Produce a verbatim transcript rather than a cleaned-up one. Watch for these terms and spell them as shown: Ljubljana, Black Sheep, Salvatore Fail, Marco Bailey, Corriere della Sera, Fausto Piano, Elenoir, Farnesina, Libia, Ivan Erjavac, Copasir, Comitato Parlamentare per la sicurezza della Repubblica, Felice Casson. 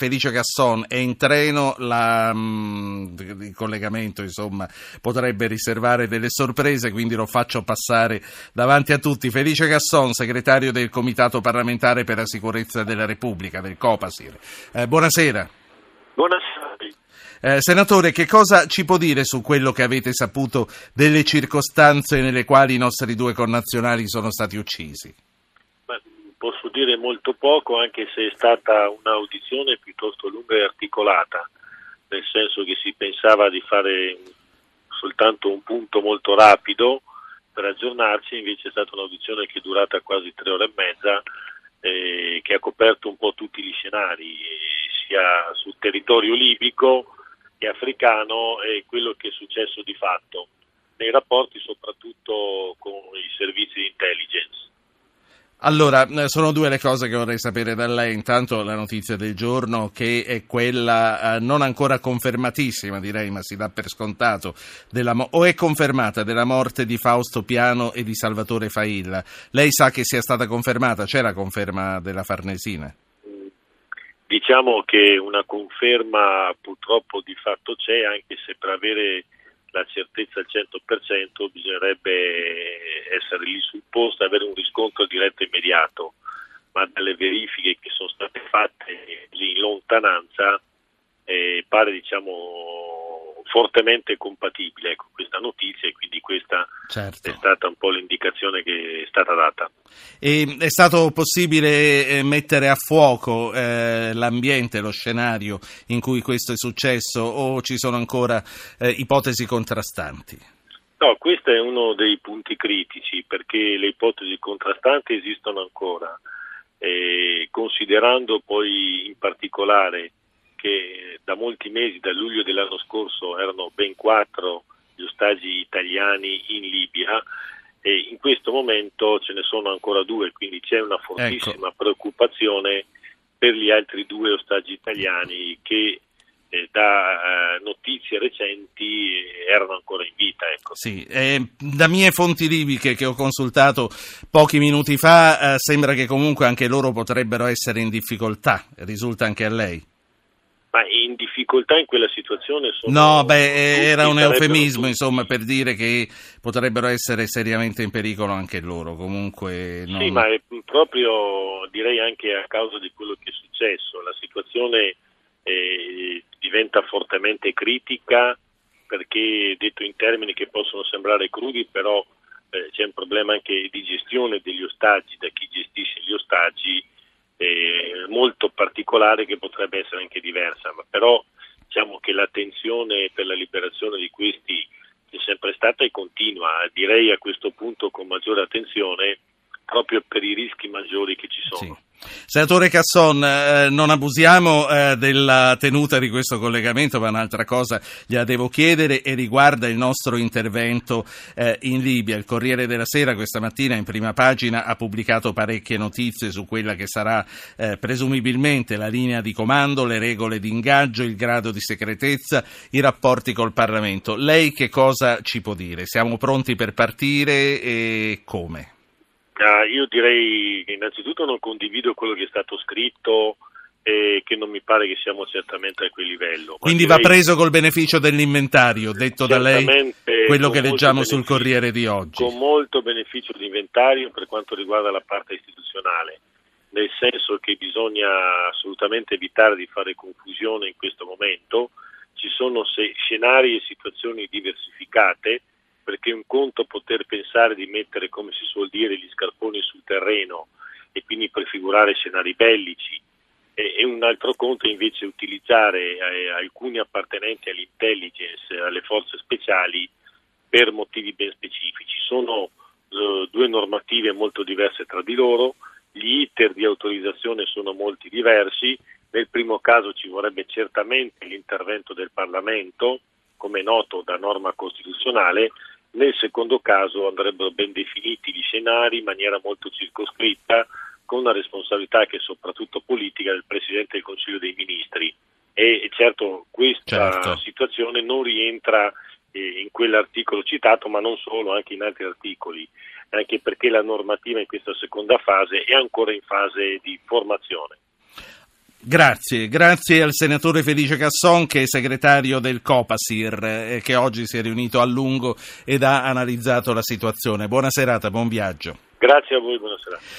Felice Casson è in treno, la, mh, il collegamento insomma potrebbe riservare delle sorprese, quindi lo faccio passare davanti a tutti. Felice Casson, segretario del Comitato Parlamentare per la sicurezza della Repubblica, del Copasir. Eh, buonasera. Buonasera. Eh, senatore, che cosa ci può dire su quello che avete saputo delle circostanze nelle quali i nostri due connazionali sono stati uccisi? Beh, posso dire molto poco, anche se è stata un'audizione piuttosto lunga e articolata, nel senso che si pensava di fare soltanto un punto molto rapido per aggiornarci, invece è stata un'audizione che è durata quasi tre ore e mezza, eh, che ha coperto un po' tutti gli scenari, sia sul territorio libico, africano, e quello che è successo di fatto nei rapporti soprattutto con i servizi di intelligence. Allora, sono due le cose che vorrei sapere da lei. Intanto la notizia del giorno, che è quella eh, non ancora confermatissima, direi, ma si dà per scontato, della mo- o è confermata, della morte di Fausto Piano e di Salvatore Fail. Lei sa che sia stata confermata? C'è la conferma della Farnesina? Diciamo che una conferma purtroppo di fatto c'è, anche se per avere la certezza al cento per cento bisognerebbe essere lì sul posto e avere un riscontro diretto e immediato, ma dalle verifiche che sono state fatte in lontananza eh, pare diciamo fortemente compatibile con questa notizia, e quindi questa certo. È stata un po' l'indicazione che è stata data. E è stato possibile mettere a fuoco eh, l'ambiente, lo scenario in cui questo è successo, o ci sono ancora eh, ipotesi contrastanti? No, questo è uno dei punti critici, perché le ipotesi contrastanti esistono ancora, eh, considerando poi in particolare che da molti mesi, da luglio dell'anno scorso, erano ben quattro gli ostaggi italiani in Libia, e in questo momento ce ne sono ancora due, quindi c'è una fortissima ecco. preoccupazione per gli altri due ostaggi italiani che eh, da eh, notizie recenti eh, erano ancora in vita. Ecco. Sì, eh, da mie fonti libiche che ho consultato pochi minuti fa eh, sembra che comunque anche loro potrebbero essere in difficoltà, risulta anche a lei? Ma in difficoltà in quella situazione sono... No, beh, era un eufemismo, tutti. Insomma, per dire che potrebbero essere seriamente in pericolo anche loro, comunque... Non... Sì, ma è proprio, direi, anche a causa di quello che è successo. La situazione eh, diventa fortemente critica, perché, detto in termini che possono sembrare crudi, però eh, c'è un problema anche di gestione degli ostaggi, da chi gestisce gli ostaggi, molto particolare, che potrebbe essere anche diversa, ma però diciamo che l'attenzione per la liberazione di questi è sempre stata e continua, direi a questo punto con maggiore attenzione, proprio per i rischi maggiori che ci sono. Sì. Senatore Casson, eh, non abusiamo eh, della tenuta di questo collegamento, ma un'altra cosa gliela devo chiedere e riguarda il nostro intervento eh, in Libia. Il Corriere della Sera questa mattina in prima pagina ha pubblicato parecchie notizie su quella che sarà eh, presumibilmente la linea di comando, le regole di ingaggio, il grado di segretezza, i rapporti col Parlamento. Lei che cosa ci può dire? Siamo pronti per partire e come? Ah, io direi che innanzitutto non condivido quello che è stato scritto e che non mi pare che siamo certamente a quel livello. Quindi direi... va preso col beneficio dell'inventario, detto da lei, quello che leggiamo sul Corriere di oggi. Con molto beneficio di inventario per quanto riguarda la parte istituzionale, nel senso che bisogna assolutamente evitare di fare confusione in questo momento. Ci sono scenari e situazioni diversificate, perché un conto poter pensare di mettere, come si suol dire, gli scarponi sul terreno e quindi prefigurare scenari bellici, e, e un altro conto invece utilizzare eh, alcuni appartenenti all'intelligence, alle forze speciali, per motivi ben specifici. Sono eh, due normative molto diverse tra di loro, gli iter di autorizzazione sono molti diversi, nel primo caso ci vorrebbe certamente l'intervento del Parlamento, come è noto da norma costituzionale, nel secondo caso andrebbero ben definiti gli scenari in maniera molto circoscritta, con una responsabilità che è soprattutto politica del Presidente del Consiglio dei Ministri, e certo questa certo. situazione non rientra eh, in quell'articolo citato, ma non solo, anche in altri articoli, anche perché la normativa in questa seconda fase è ancora in fase di formazione. Grazie, grazie al senatore Felice Casson, che è segretario del Copasir, eh, che oggi si è riunito a lungo ed ha analizzato la situazione. Buona serata, buon viaggio. Grazie a voi, buona serata.